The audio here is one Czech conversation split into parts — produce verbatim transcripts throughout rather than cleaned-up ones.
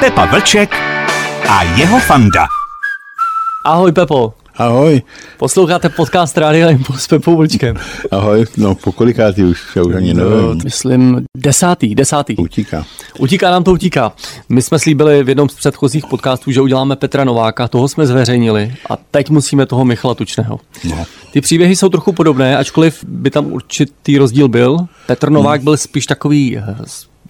Pepa Vlček a jeho fanda. Ahoj Pepo. Ahoj. Posloucháte podcast Rádia Impuls s Pepou Vlčkem. Ahoj, no pokolikátý už, já už ani nevím. Myslím desátý, desátý. Utíká. Utíká nám to, utíká. My jsme slíbili v jednom z předchozích podcastů, že uděláme Petra Nováka, toho jsme zveřejnili a teď musíme toho Michala Tučného. No. Ty příběhy jsou trochu podobné, ačkoliv by tam určitý rozdíl byl. Petr Novák hmm. byl spíš takový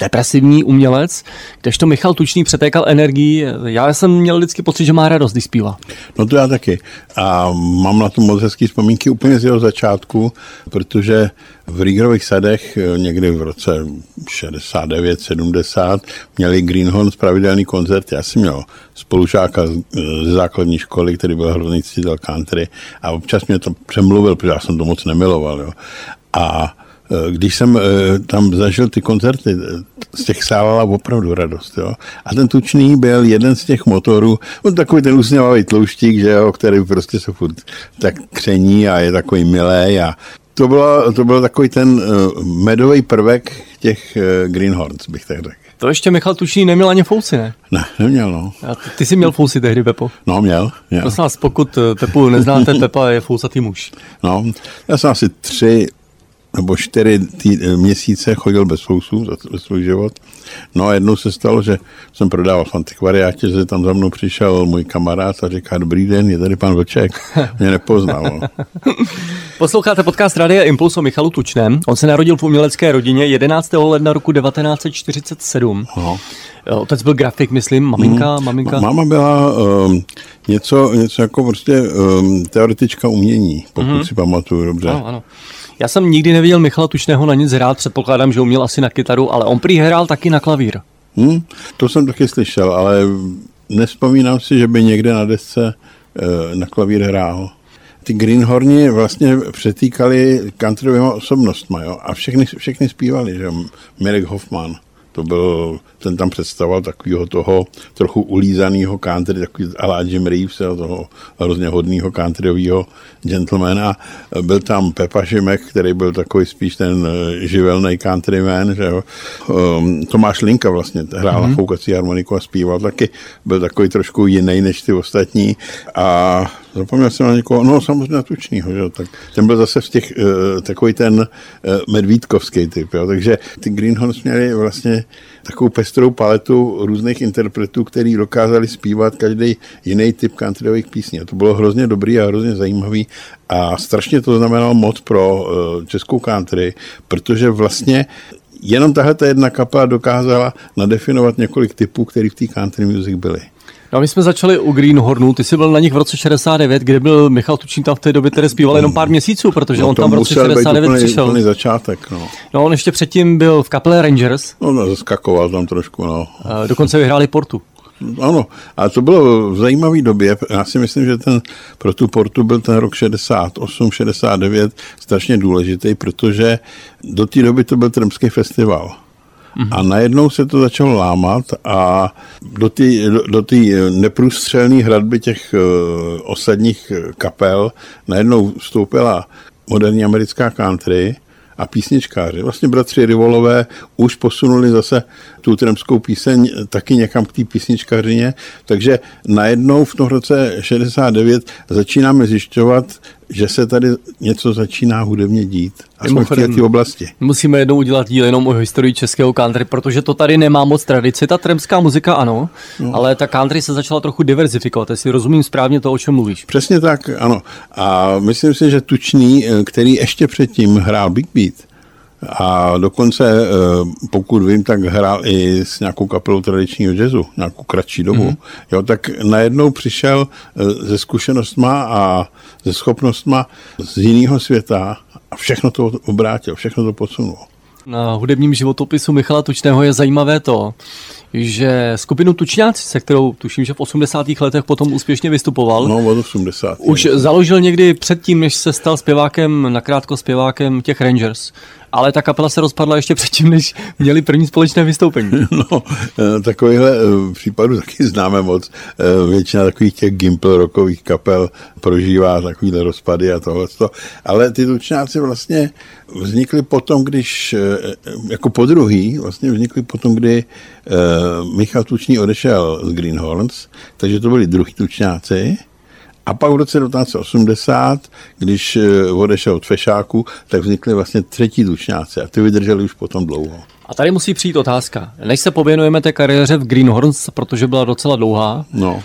depresivní umělec, kdežto Michal Tučný přetékal energii. Já jsem měl vždycky pocit, že má radost, když zpívá. No to já taky. A mám na to moc hezký vzpomínky úplně z jeho začátku, protože v Ringerových sadech někdy v roce šedesát devět sedmdesát měli Greenhorns pravidelný koncert. Já jsem měl spolužáka ze základní školy, který byl hrozný ctitel country a občas mě to přemluvil, protože já jsem to moc nemiloval. Jo. A když jsem tam zažil ty koncerty, z těch sálala opravdu radost. Jo? A ten Tučný byl jeden z těch motorů, on takový ten usměvavý tlouštík, že jo, který prostě se furt tak kření a je takový milej. A to bylo, to byl takový ten medový prvek těch Greenhorns, bych tak řekl. To ještě Michal Tučný neměl ani fousy, ne? Ne, neměl, no. A ty jsi měl fousy tehdy, Pepo? No, měl. měl. Prosím vás, pokud Pepu neznáte, Pepa je fousatý muž. No, já jsem asi tři nebo čtyři tý, měsíce chodil bez fousů za, za svůj život. No a jednou se stalo, že jsem prodával v antikvariátě, že tam za mnou přišel můj kamarád a říká, dobrý den, je tady pan Vlček. Mě nepoznal. Posloucháte podcast Rádia Impuls o Michalu Tučném. On se narodil v umělecké rodině jedenáctého ledna roku devatenáct set čtyřicet sedm. Aha. Otec byl grafik, myslím, maminka, hmm. maminka. Máma byla um, něco, něco jako prostě um, teoretička umění, pokud hmm. si pamatuju dobře. Ano, ano. Já jsem nikdy neviděl Michala Tučného na nic hrát, předpokládám, že uměl asi na kytaru, ale on prý hrál taky na klavír. Hmm, to jsem taky slyšel, ale nevzpomínám si, že by někde na desce e, na klavír hrál. Ty Greenhorni vlastně přetýkali countryovýma osobnostma, jo? A všechny, všechny zpívali, že Mirek Hoffmann. To byl, ten tam představoval takového toho trochu ulízaného country, takový a la Jim Reeves, toho hrozně hodného countryového gentlemana. Byl tam Pepa Šimek, který byl takový spíš ten živelný countryman, že jo. Tomáš Linka vlastně hrál mm-hmm. na foukací harmoniku a zpíval taky. Byl takový trošku jiný než ty ostatní a zapomněl jsem na někoho, no samozřejmě Tučnýho, že jo, tak ten byl zase v těch, takový ten medvídkovský typ, jo, takže ty Greenhorns měli vlastně takovou pestrou paletu různých interpretů, který dokázali zpívat každý jiný typ countryových písní. A to bylo hrozně dobrý a hrozně zajímavý a strašně to znamenalo moc pro českou country, protože vlastně jenom tahle ta jedna kapela dokázala nadefinovat několik typů, který v té country music byly. No, my jsme začali u Greenhornů, ty jsi byl na nich v roce šedesát devět, kde byl Michal Tučný, tam v té době tedy zpíval jenom pár měsíců, protože no, on tam v roce šedesát devět úplný, přišel. Úplný začátek, no. No, on ještě předtím byl v kapele Rangers. No, no zaskakoval tam trošku, no. A dokonce vyhráli Portu. Ano, a to bylo v zajímavé době. Já si myslím, že ten, pro tu Portu byl ten rok šedesát osm šedesát devět strašně důležitý, protože do té doby to byl Trmský festival. A najednou se to začalo lámat a do ty, do, do ty neprůstřelné hradby těch uh, osadních kapel najednou vstoupila moderní americká country a písničkáři. Vlastně bratři Rivolové už posunuli zase tu tremskou píseň taky někam k té písničkařině, takže najednou v tom roce šedesát devět začínáme zjišťovat, že se tady něco začíná hudebně dít. A jsme v té oblasti. Musíme jednou udělat díl jenom o historii českého country, protože to tady nemá moc tradici. Ta tremská muzika ano, no. Ale ta country se začala trochu diverzifikovat, jestli rozumím správně to, o čem mluvíš. Přesně tak, ano. A myslím si, že Tučný, který ještě předtím hrál Big Beat, a dokonce, pokud vím, tak hrál i s nějakou kapelou tradičního jazzu, nějakou kratší dobu, mm-hmm. jo, tak najednou přišel se zkušenostma a se schopnostma z jiného světa a všechno to obrátil, všechno to podsunulo. Na hudebním životopisu Michala Tučného je zajímavé to, že skupinu Tučňáci, se kterou tuším, že v osmdesátých letech potom úspěšně vystupoval, no, od osmdesátých. Už založil někdy předtím, než se stal zpěvákem, nakrátko zpěvákem těch Rangers. ale ta kapela se rozpadla ještě předtím, než měli první společné vystoupení. No, takovýhle případů taky známe moc. Většina takových těch gimple rockových kapel prožívá takovýhle rozpady a tohleto. Ale ty Tučňáci vlastně vznikly potom, když, jako podruhý, vlastně vznikly potom, kdy Michal Tučný odešel z Greenhorns, takže to byli druhý Tučňáci. A pak v roce devatenáct osmdesát, když odešel od Fešáku, tak vznikly vlastně třetí Tučňáci a ty vydrželi už potom dlouho. A tady musí přijít otázka. Než se pověnujeme té kariéře v Greenhorns, protože byla docela dlouhá, no.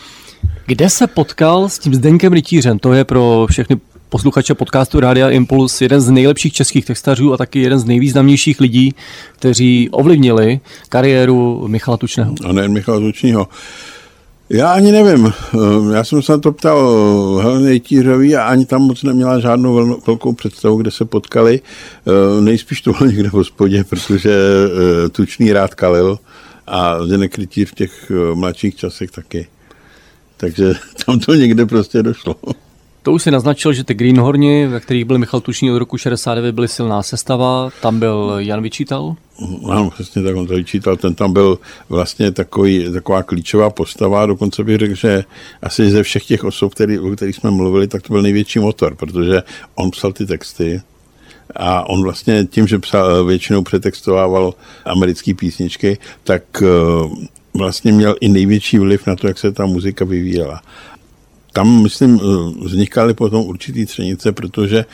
Kde se potkal s tím Zdeňkem Rytířem? To je pro všechny posluchače podcastu Rádia Impuls jeden z nejlepších českých textařů a taky jeden z nejvýznamnějších lidí, kteří ovlivnili kariéru Michala Tučného. A nejen Michala Tučního. Já ani nevím. Já jsem se na to ptal Heleny Rytířový a ani tam moc neměla žádnou velkou představu, kde se potkali. Nejspíš to bylo někde v hospodě, protože Tučný rád kalil a Zdeněk Rytíř v těch mladších časech taky. Takže tam to někde prostě došlo. To už si naznačil, že ty Greenhorni, ve kterých byl Michal Tučný od roku šedesát devět, byly silná sestava, tam byl Jan Vyčítal? Ano, přesně tak, on to Vyčítal, ten tam byl vlastně takový, taková klíčová postava, dokonce bych řekl, že asi ze všech těch osob, který, o kterých jsme mluvili, tak to byl největší motor, protože on psal ty texty a on vlastně tím, že psal, většinou přetextovával americké písničky, tak vlastně měl i největší vliv na to, jak se ta muzika vyvíjela. Tam, myslím, vznikaly potom určitý třenice, protože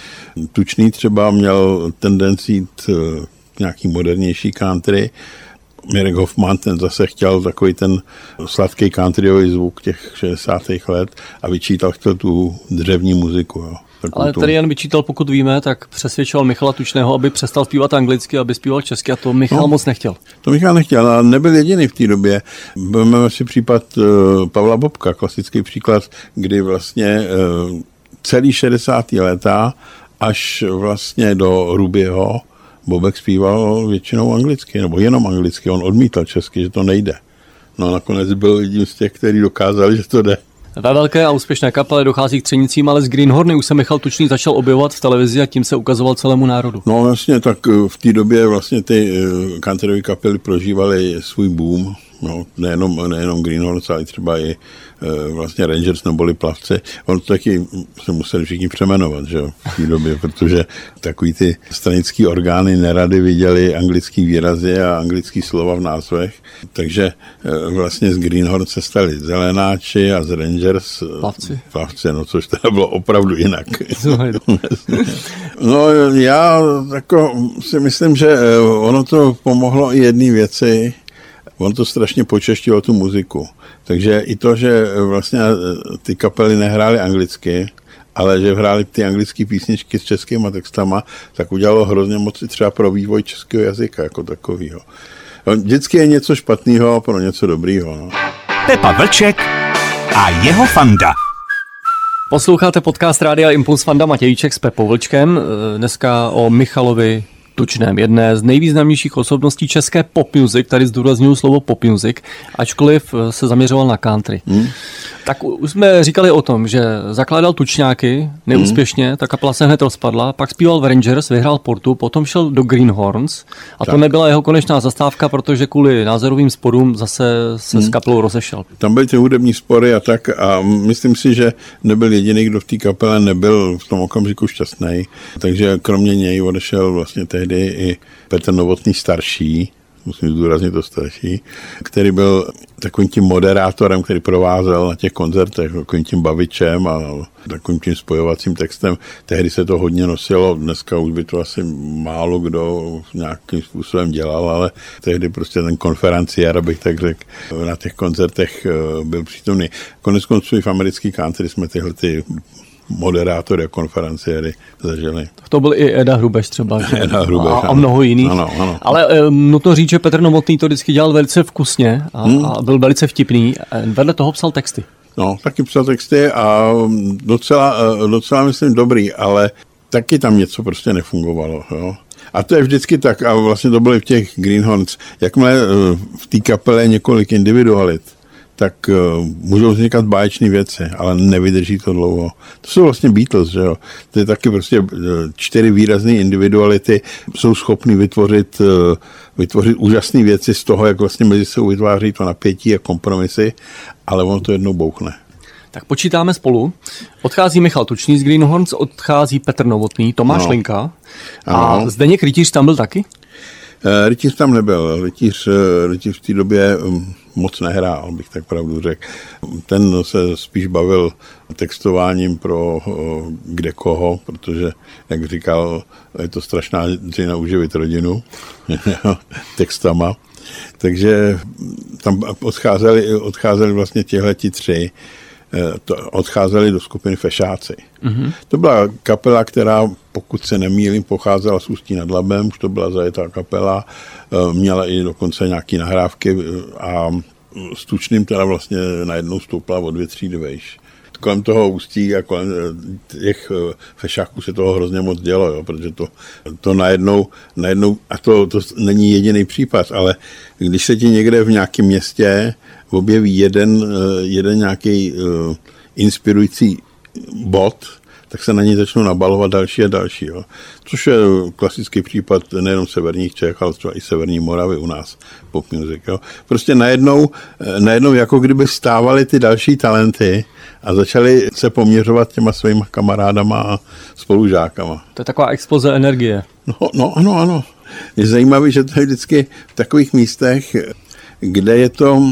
Tučný třeba měl tendenci jít nějaký modernější country. Mirek Hoffmann, ten zase chtěl takový ten sladký countryový zvuk těch šedesátých let a Vyčítal chtěl tu dřevní muziku. Jo. Ale tady Jan Vyčítal, pokud víme, tak přesvědčoval Michala Tučného, aby přestal zpívat anglicky, aby zpíval česky, a to Michal no, moc nechtěl. To Michal nechtěl a nebyl jediný v té době. Máme si případ uh, Pavla Bobka, klasický příklad, kdy vlastně uh, celý šedesátá léta až vlastně do Rubyho Bobek zpíval většinou anglicky, nebo jenom anglicky, on odmítal česky, že to nejde. No a nakonec byl jedním z těch, který dokázali, že to jde. Ve velké a úspěšné kapele dochází k třenicím, ale z Greenhorny už se Michal Tučný začal objevovat v televizi a tím se ukazoval celému národu. No vlastně, tak v té době vlastně ty countryové kapely prožívaly svůj boom, no, nejenom, nejenom Greenhorns, ale třeba i vlastně Rangers neboli Plavci. On taky se museli všichni přemenovat, že v té době, protože takový ty stranický orgány nerady viděli anglický výrazy a anglický slova v názvech, takže vlastně z Greenhorns se stali Zelenáči a z Rangers Plavci, Plavci no což teda bylo opravdu jinak. No já jako si myslím, že ono to pomohlo i jedné věci. On to strašně počeštilo tu muziku. Takže i to, že vlastně ty kapely nehrály anglicky, ale že hrály ty anglické písničky s českýma textama, tak udělalo hrozně moc třeba pro vývoj českého jazyka jako takovýho. Vždycky je něco špatného pro něco dobrýho. No. Pepa Vlček a jeho fanda. Posloucháte podcast Rádia Impuls, Fanda Matějíček s Pepou Vlčkem. Dneska o Michalovi Tučném, jedné z nejvýznamnějších osobností české pop music, tady zdůrazňuji slovo pop music, ačkoliv se zaměřoval na country. Hmm. Tak už jsme říkali o tom, že zakládal Tučňáky neúspěšně, hmm. ta kapela se hned rozpadla, pak zpíval v Rangers, vyhrál Portu, potom šel do Greenhorns a tak. To nebyla jeho konečná zastávka, protože kvůli názorovým sporům zase se hmm. s kapelou rozešel. Tam byly ty hudební spory a tak a myslím si, že nebyl jediný, kdo v té kapele nebyl v tom okamžiku šťastný, takže kromě něj odešel vlastně tehdy i Petr Novotný starší, musím zdůraznit to starší, který byl takovým tím moderátorem, který provázel na těch koncertech, takovým tím bavičem a takovým tím spojovacím textem. Tehdy se to hodně nosilo, dneska už by to asi málo kdo nějakým způsobem dělal, ale tehdy prostě ten konferenciér, abych tak řekl, na těch koncertech byl přítomný. Koneckonců i v americký country jsme tyhle ty moderátory a konferenciéry zažili. To byl i Eda Hrubeš třeba. Že? Eda Hrubeš, a, a mnoho jiných. Ano, ano. Ale um, nutno říct, že Petr Novotný to vždycky dělal velice vkusně a, hmm. a byl velice vtipný. Vedle toho psal texty. No, taky psal texty a docela, docela myslím dobrý, ale taky tam něco prostě nefungovalo. Jo? A to je vždycky tak a vlastně to bylo v těch Greenhorns. Jakmile v té kapele několik individualit, tak uh, můžou vznikat báječné věci, ale nevydrží to dlouho. To jsou vlastně Beatles, že jo. To je taky prostě čtyři výrazné individuality, jsou schopny vytvořit, uh, vytvořit úžasné věci z toho, jak vlastně mezi sebou vytváří to napětí a kompromisy, ale ono to jednou bouchne. Tak počítáme spolu. Odchází Michal Tučný z Greenhorns, odchází Petr Novotný, Tomáš no. Linka a ano. Zdeněk Rytíř tam byl taky? Rytíř tam nebyl. Rytíř, rytíř v té době moc nehrál, bych tak pravdu řekl. Ten se spíš bavil textováním pro kde koho, protože, jak říkal, je to strašná dřina uživit rodinu textama. Takže tam odcházeli, odcházeli vlastně tihleti tři. To odcházeli do skupiny Fešáci. Mm-hmm. To byla kapela, která, pokud se nemýlím, pocházela z Ústí nad Labem, už to byla zajetá kapela, měla i dokonce nějaké nahrávky a s Tučným teda vlastně najednou stoupla o dvě třídy vejš. Kolem toho Ústí a kolem těch Fešáků se toho hrozně moc dělo, jo, protože to, to najednou, najednou, a to, to není jediný případ, ale když se ti někde v nějakém městě objeví jeden, jeden nějaký uh, inspirující bod, tak se na něj začnou nabalovat další a další. Jo. Což je klasický případ nejenom severních Čech, ale třeba i severní Moravy u nás pop music. Jo. Prostě najednou, najednou jako kdyby stávaly ty další talenty a začaly se poměřovat těma svýma kamarádama a spolužákama. To je taková exploze energie. No, no ano, ano. Je zajímavé, že to je vždycky v takových místech, kde je to,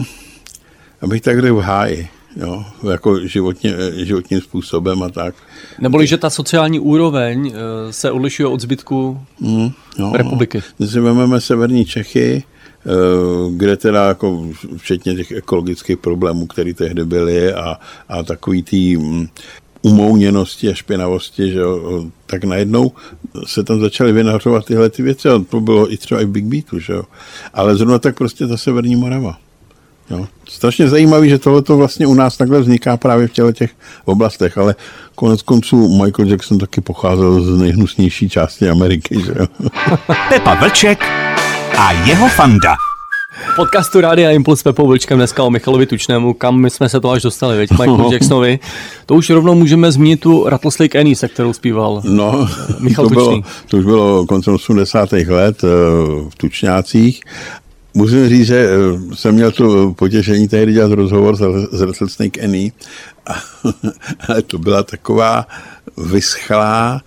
abych tak řekl, v háji, jo, jako životně, životním způsobem a tak. Neboli, že ta sociální úroveň se odlišuje od zbytku mm, no, republiky. Když si vezmeme severní Čechy, kde teda jako včetně těch ekologických problémů, které tehdy byly a, a takový tý umouněnosti a špinavosti, že jo, tak najednou se tam začaly vynářovat tyhle ty věci, a to bylo i třeba i Big Beatu, že jo. Ale zrovna tak prostě ta severní Morava. Jo. Strašně zajímavý, že tohleto vlastně u nás takhle vzniká právě v těchto těch oblastech, ale konec konců Michael Jackson taky pocházel z nejhnusnější části Ameriky, že jo? Pepa Vlček a jeho fanda. Podcastu Rádia Impuls s Pepou Vlčkem dneska o Michalovi Tučnému, kam my jsme se to až dostali, veď, Michael no. Jacksonovi. To už rovnou můžeme zmínit tu Rattlesnake Annie, se kterou zpíval no, Michal to Tučný. Bylo, to už bylo koncem osmdesátých let v Tučňácích. Musím říct, že jsem měl to potěšení tehdy dělat rozhovor s Rattlesnake Annie, ale to byla taková vyschlá,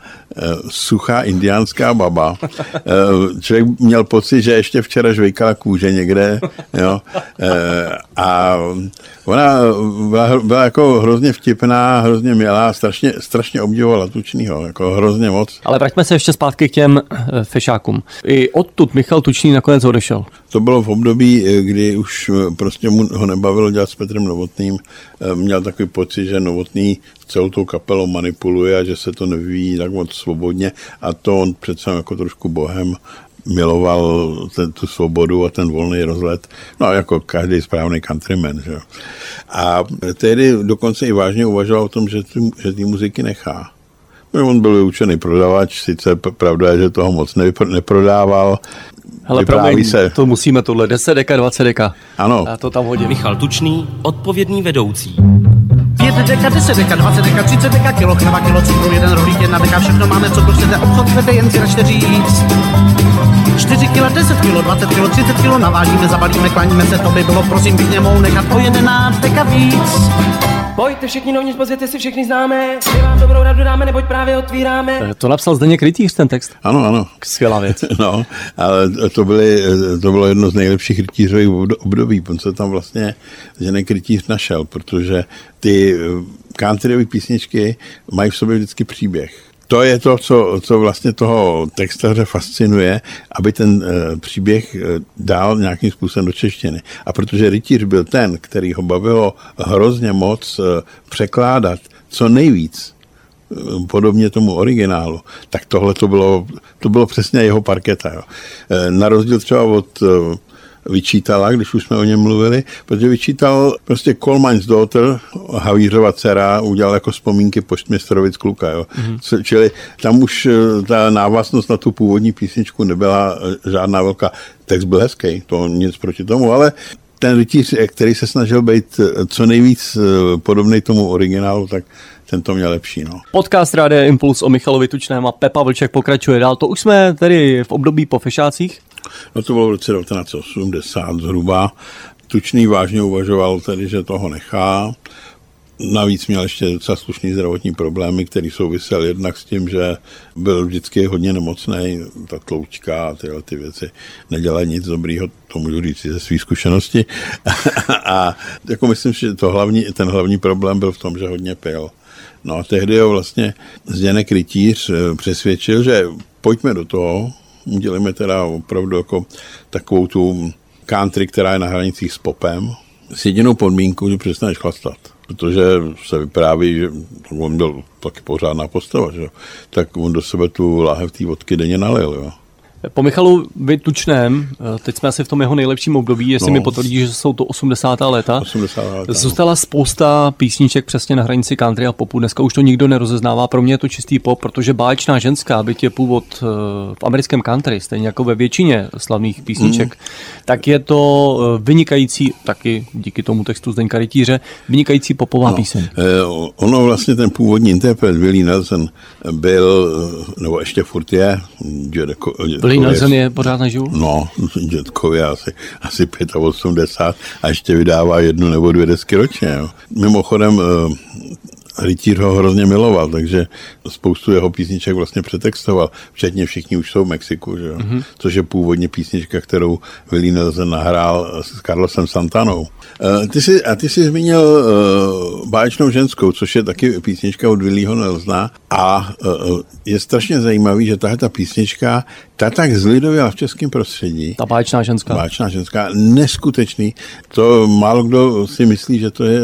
suchá indiánská baba. Člověk měl pocit, že ještě včera žvejkala kůže někde, jo. A ona byla, byla jako hrozně vtipná, hrozně milá, strašně, strašně obdivovala Tučnýho, jako hrozně moc. Ale vraťme se ještě zpátky k těm Fešákům. I odtud Michal Tučný nakonec odešel. To bylo v období, kdy už prostě mu ho nebavilo dělat s Petrem Novotným. Měl takový pocit, že Novotný celou tou kapelou manipuluje a že se to nevyvíjí tak moc svobodně a to on přece jako trošku bohem miloval ten, tu svobodu a ten volný rozlet, no jako každý správný countryman, že jo. A tehdy dokonce i vážně uvažoval o tom, že ty, že ty muziky nechá. On byl vyučený prodavač, sice pravda je, že toho moc neprodával. Ale promiň, se. To musíme tohle, deset deka, dvacet deka. Ano. A to tam hodí. Michal Tučný, odpovědný vedoucí. pět deka, deset deka, dvacet deka, třicet deka, kilo chleba, kilo cukru, jeden rohlík, jedna deka, všechno máme, co prostě jde, obchod vede jen si na čtyři jíst. čtyři kila, deset kilo, dvacet kilo, třicet kilo, navážíme, zabalíme, kláníme se, to by bylo, prosím, pěkně mou nechat o jedenáct deka víc. Pojďte všichni novní, pozvěte si, všichni známe. My vám dobrou radu dáme, neboť právě otvíráme. To napsal Zdeněk Rytíř, ten text. Ano, ano. Skvělá věc. No, ale to, byly, to bylo jedno z nejlepších Rytířových období. On se tam vlastně Zdeněk Rytíř našel, protože ty countryové písničky mají v sobě vždycky příběh. To je to, co, co vlastně toho textaře fascinuje, aby ten e, příběh dal nějakým způsobem do češtiny. A protože Rytíř byl ten, který ho bavilo hrozně moc e, překládat co nejvíc, e, podobně tomu originálu, tak tohle to bylo, to bylo přesně jeho parketa. Jo. E, na rozdíl třeba od e, Vyčítala, když už jsme o něm mluvili, protože Vyčítal prostě Call Mine's Daughter, Havířova dcera, udělal jako vzpomínky poštmistrovic kluka. Jo. Mm-hmm. Čili tam už ta návaznost na tu původní písničku nebyla žádná velká. Text byl hezký, to nic proti tomu, ale ten Rytíř, který se snažil být co nejvíc podobný tomu originálu, tak ten to měl lepší. No. Podcast Rádia Impuls o Michalovi Tučném a Pepa Vlček pokračuje dál. To už jsme tedy v období po Fešácích. No to bylo v roce devatenáct osmdesát zhruba. Tučný vážně uvažoval tedy, že toho nechá. Navíc měl ještě docela slušný zdravotní problémy, který souvisel jednak s tím, že byl vždycky hodně nemocný, ta tloučka a tyhle ty věci nedělají nic dobrýho, to můžu říct ze svý zkušenosti. A jako myslím, že to hlavní, ten hlavní problém byl v tom, že hodně pil. No a tehdy ho vlastně Zdeněk Rytíř přesvědčil, že pojďme do toho, udělíme teda opravdu jako takovou tu country, která je na hranicích s popem, s jedinou podmínkou, že přestaneš chlastat. Protože se vypráví, že on byl taky pořádná postava, že? Tak on do sebe tu láhev té vodky denně nalil. Jo? Po Michalovi Tučném, teď jsme asi v tom jeho nejlepším období, jestli no. mi potvrdí, že jsou to osmdesátá léta, osmdesátá léta zůstala no. spousta písniček přesně na hranici country a popu. Dneska už to nikdo nerozeznává, pro mě je to čistý pop, protože Báječná ženská, byť je původ v americkém country, stejně jako ve většině slavných písniček, mm. tak je to vynikající, taky díky tomu textu Zdeňka Rytíře, vynikající popová no. píseň. Eh, ono vlastně ten původní interpret Willie Nelson byl, nebo ještě furt je, Willie Nelson je pořád naživu? No, dětkově asi, asi osmdesát pět a ještě vydává jednu nebo dvě desky ročně. Jo. Mimochodem Rytíř ho hrozně miloval, takže spoustu jeho písniček vlastně přetextoval, včetně Všichni už jsou v Mexiku, že jo? Mm-hmm. Což je původně písnička, kterou Willie Nelson nahrál s Carlosem Santanou. E, ty jsi, a ty jsi zmínil e, Báječnou ženskou, což je taky písnička od Willieho Nelsona a e, je strašně zajímavý, že tahle ta písnička, ta tak zlidověla v českém prostředí. Ta Báječná ženská. Báječná ženská, neskutečný. To málo kdo si myslí, že to je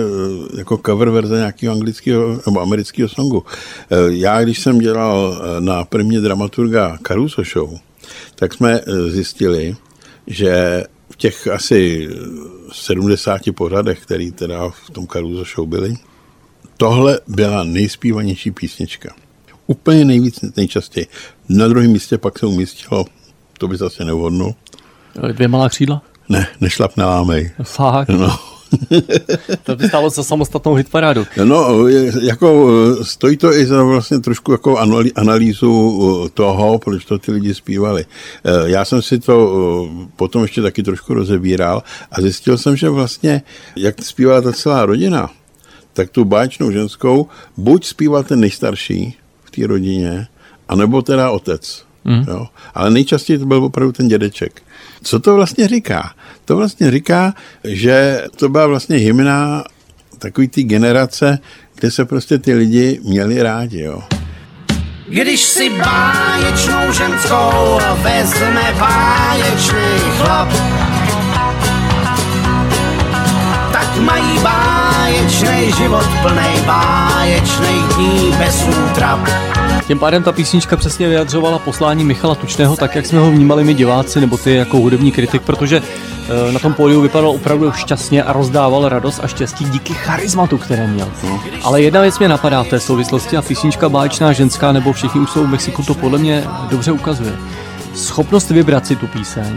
jako cover verze nějakého anglického nebo amerického songu. Já, když jsem dělal na primě dramaturga Caruso Show, tak jsme zjistili, že v těch asi sedmdesáti pořadech, který teda v tom Caruso Show byly, tohle byla nejspívanější písnička. Úplně nejvíc, nejčastěji. Na druhém místě pak se umístilo, to by zase neuhodnul. Dvě malá křídla? Ne, Nešlap nelámej. Fakt? No. To by stalo za samostatnou hitparádu. No, jako stojí to i za vlastně trošku jako analýzu toho, proč to ty lidi zpívali. Já jsem si to potom ještě taky trošku rozebíral a zjistil jsem, že vlastně, jak zpívala ta celá rodina, tak tu Báječnou ženskou buď zpíval ten nejstarší v té rodině, anebo teda otec. Mm. Jo? Ale nejčastěji to byl opravdu ten dědeček. Co to vlastně říká? To vlastně říká, že to byla vlastně hymna takový ty generace, kde se prostě ty lidi měli rádi, jo. Když si báječnou ženskou vezme báječný chlap, tak mají báječný život plnej báječných dní bez útrap. Tím pádem ta písnička přesně vyjadřovala poslání Michala Tučného, tak jak jsme ho vnímali my diváci nebo ty jako hudební kritik, protože e, na tom pódiu vypadal opravdu šťastně a rozdával radost a štěstí díky charizmatu, které měl. No. Ale jedna věc mě napadá v té souvislosti a písnička Báječná ženská nebo Všichni už jsou v Mexiku to podle mě dobře ukazuje. Schopnost vybrat si tu píseň,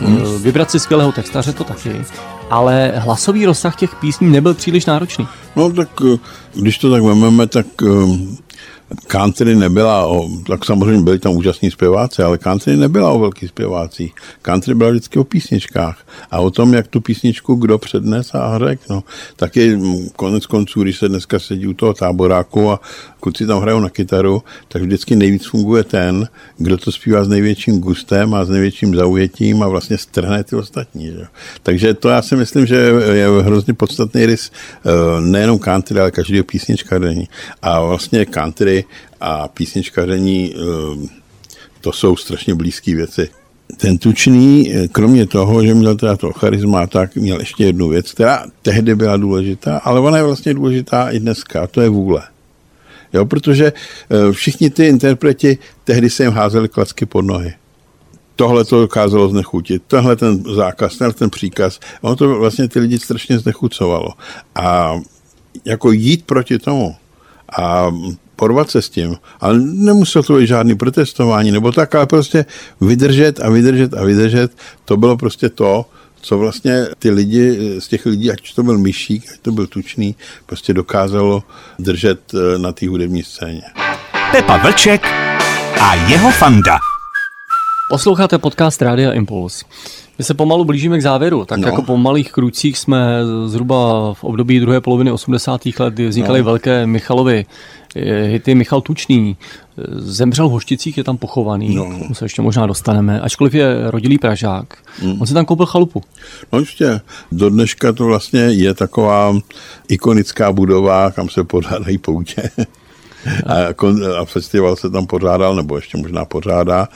hmm. vybrat si skvělého textaře to taky, ale hlasový rozsah těch písní nebyl příliš náročný. No tak když to tak vememe, tak um... country nebyla, o, tak samozřejmě byli tam úžasní zpěváci, ale country nebyla o velkých zpěvácích. Country byla vždycky o písničkách a o tom, jak tu písničku kdo přednes a řekl. No. Taky konec konců, když se dneska sedí u toho táboráku a kluci tam hrajou na kytaru, tak vždycky nejvíc funguje ten, kdo to zpívá s největším gustem a s největším zaujetím a vlastně strhne ty ostatní. Že? Takže to já si myslím, že je hrozně podstatný rys nejenom country, ale každého písničkaření. A vlastně country a písničkaření, to jsou strašně blízké věci. Ten Tučný, kromě toho, že měl teda to charisma, tak měl ještě jednu věc, která tehdy byla důležitá, ale ona je vlastně důležitá i dneska, a to je vůle. Jo, protože všichni ty interpreti, tehdy se jim házeli klacky pod nohy. Tohle to dokázalo znechutit, tohle ten zákaz, ten příkaz, ono to vlastně ty lidi strašně znechucovalo. A jako jít proti tomu a porvat se s tím, ale nemusel to být žádný protestování, nebo tak, ale prostě vydržet a vydržet a vydržet, to bylo prostě to, co vlastně ty lidi, z těch lidí, ať to byl Myšík, ať to byl Tučný, prostě dokázalo držet na té hudební scéně. Pepa Vlček a jeho fanda. Posloucháte podcast Rádia Impuls. My se pomalu blížíme k závěru. Tak no. Jako po malých krucích jsme zhruba v období druhé poloviny osmdesátých let, kdy vznikaly no. velké Michalovy hity. Michal Tučný zemřel v Hošticích, je tam pochovaný. No. K tomu se ještě možná dostaneme. Ačkoliv je rodilý Pražák, mm. on si tam koupil chalupu. No ještě. Do dneška to vlastně je taková ikonická budova, kam se pořádají poutě. A, kon, a festival se tam pořádal, nebo ještě možná pořádá.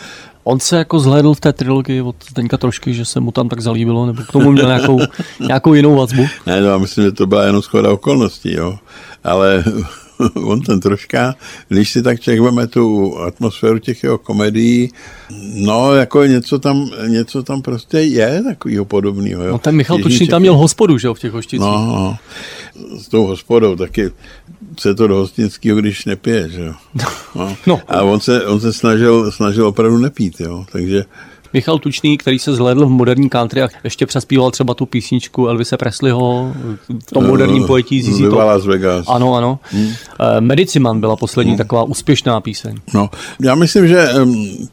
On se jako zhlédl v té trilogii od Zdeňka Trošky, že se mu tam tak zalíbilo, nebo k tomu měl nějakou, nějakou jinou vazbu? Ne, no, myslím, že to byla jenom shoda okolností, jo. Ale on ten Troška, když si tak člověk veme tu atmosféru těch jeho komedií, no, jako něco tam, něco tam prostě je takovýho podobného, jo. No ten Michal Tučný tam měl hospodu, že jo, v těch Hošticích. No, s tou hospodou taky se to do hostinského, když nepije, že jo. No. No. A on se, on se snažil, snažil opravdu nepít, jo, takže... Michal Tučný, který se zhlédl v moderní country a ještě přespíval třeba tu písničku Elvise Presleyho v tom moderním pojetí Zizi Top. Las Vegas. Ano, ano. Hmm. Mediciman byla poslední hmm. taková úspěšná píseň. No, já myslím, že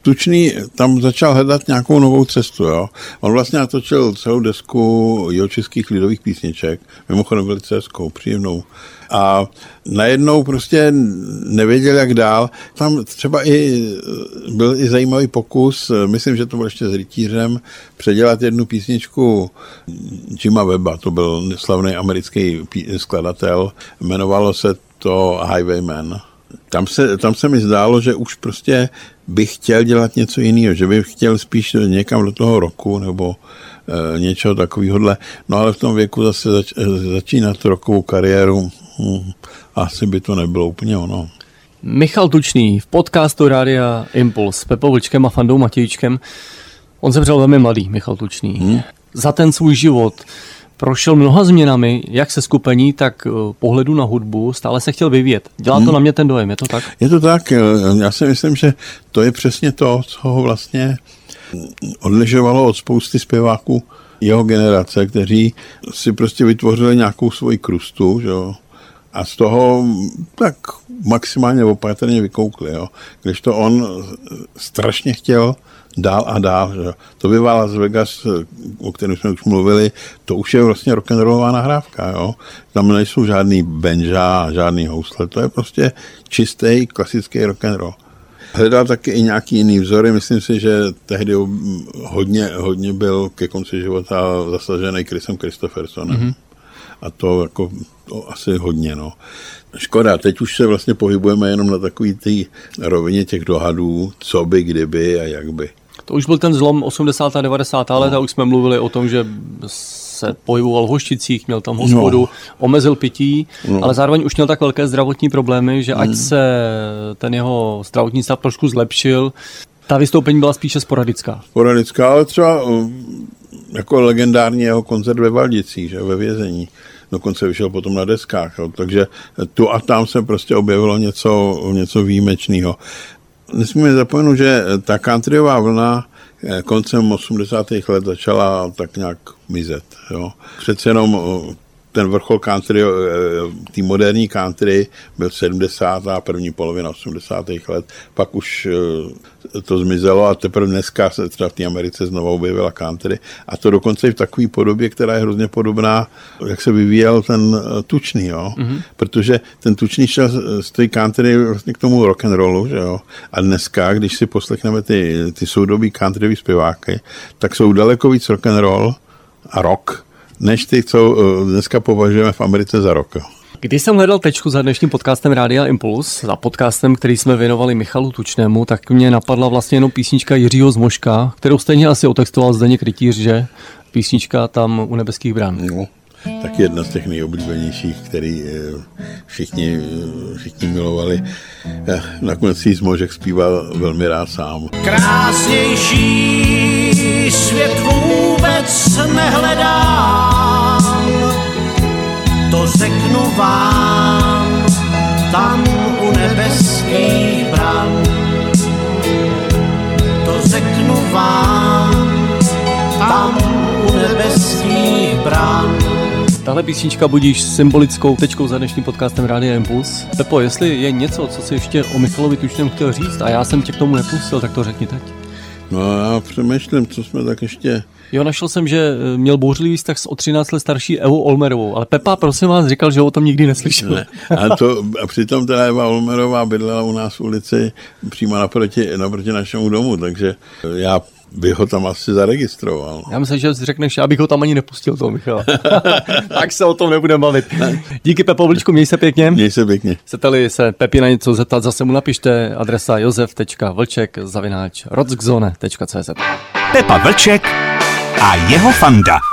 Tučný tam začal hledat nějakou novou cestu, jo. On vlastně natočil celou desku jeho českých lidových písniček, mimochodem velice hezkou, příjemnou. A najednou prostě nevěděl, jak dál. Tam třeba i byl i zajímavý pokus, myslím, že to byl ještě s Rytířem, předělat jednu písničku Jima Webba, to byl slavný americký skladatel, jmenovalo se to Highwayman. Tam se, tam se mi zdálo, že už prostě bych chtěl dělat něco jiného, že bych chtěl spíš někam do toho roku nebo e, něčeho takovéhohle. No ale v tom věku zase zač, začínat rokovou kariéru, hm, asi by to nebylo úplně ono. Michal Tučný v podcastu Rádia Impuls s Pepou Vlčkem a Fandou Matějčkem. On zemřel velmi mladý, Michal Tučný. Hmm? Za ten svůj život prošel mnoha změnami, jak se skupení, tak pohledu na hudbu, stále se chtěl vyvíjet. Dělá to hmm. na mě ten dojem, je to tak? Je to tak, já si myslím, že to je přesně to, co ho vlastně odlišovalo od spousty zpěváků jeho generace, kteří si prostě vytvořili nějakou svoji krustu, že jo? A z toho tak maximálně opatrně vykoukli, jo? Když to on strašně chtěl dál a dál. Že? To bývá Las Vegas, o kterém jsme už mluvili, to už je vlastně rock'n'rollová nahrávka. Jo? Tam nejsou žádný benža, žádný housle, to je prostě čistý, klasický rock'n'roll. Hledal taky i nějaký jiný vzory, myslím si, že tehdy hodně, hodně byl ke konci života zasažený Krisem Kristoffersonem. Mm-hmm. A to jako to asi hodně, no. Škoda, teď už se vlastně pohybujeme jenom na takový ty rovině těch dohadů, co by, kdyby a jak by. To už byl ten zlom osmdesátých a devadesátých no. let a už jsme mluvili o tom, že se pohyboval v Hošticích, měl tam hospodu, no. omezil pití, no. ale zároveň už měl tak velké zdravotní problémy, že ať mm. se ten jeho zdravotní stav trošku zlepšil, ta vystoupení byla spíše sporadická. Sporadická, ale třeba jako legendární jeho koncert ve Valdicích, že, ve vězení. Dokonce vyšel potom na deskách, jo. Takže tu a tam se prostě objevilo něco, něco výjimečného. Nesmíme zapomenout, že ta countryová vlna koncem osmdesátých let začala tak nějak mizet. Jo. Přece jenom ten vrchol country, té moderní country byl sedmdesátá a první polovina osmdesátých let, pak už to zmizelo a teprve dneska se třeba v té Americe znovu objevila country a to dokonce i v takové podobě, která je hrozně podobná, jak se vyvíjel ten Tučný, jo? Mm-hmm. Protože ten Tučný šel z té country vlastně k tomu rock'n'rollu, že jo? A dneska, když si poslechneme ty, ty soudobí countryový zpěváky, tak jsou daleko víc rock'n'roll a rock, než ty, co dneska považujeme v Americe za rock. Když jsem hledal tečku za dnešním podcastem Rádia Impuls, za podcastem, který jsme věnovali Michalu Tučnému, tak mě napadla vlastně jenom písnička Jiřího Zmožka, kterou stejně asi otextoval Zdeněk Rytíř, že? Písnička tam u nebeských bran. No, tak jedna z těch nejoblíbenějších, který všichni, všichni milovali. Nakonec si Zmožek zpíval velmi rád sám. Krásnější svět vůbec nehledám, to řeknu vám, tam u nebeských bran. To řeknu vám, tam u nebeských bran. nebeských brán. Tahle písnička budíš symbolickou tečkou za dnešním podcastem Rádia Impuls. Pepo, jestli je něco, co si ještě o Michalovi Tučném chtěl říct a já jsem tě k tomu nepustil, tak to řekni teď. No já přemýšlím, co jsme tak ještě... Jo, našel jsem, že měl bouřlivý vztah s o třináct let starší Evou Olmerovou, ale Pepa, prosím vás, říkal, že o tom nikdy neslyšel. Ne. A, to, a přitom ta Eva Olmerová bydlela u nás v ulici přímo naproti, naproti našemu domu, takže já bych ho tam asi zaregistroval. Já myslím, že si řekneš, já bych ho tam ani nepustil, toho Michala. Tak se o tom nebudeme bavit. Díky, Pepo Vlčku, měj se pěkně. Měj se pěkně. Chcete-li se Pepi na něco zeptat, zase mu napište, adresa josef tečka vlček zavináč rockzone tečka cz. Pepa Vlček a jeho fanda.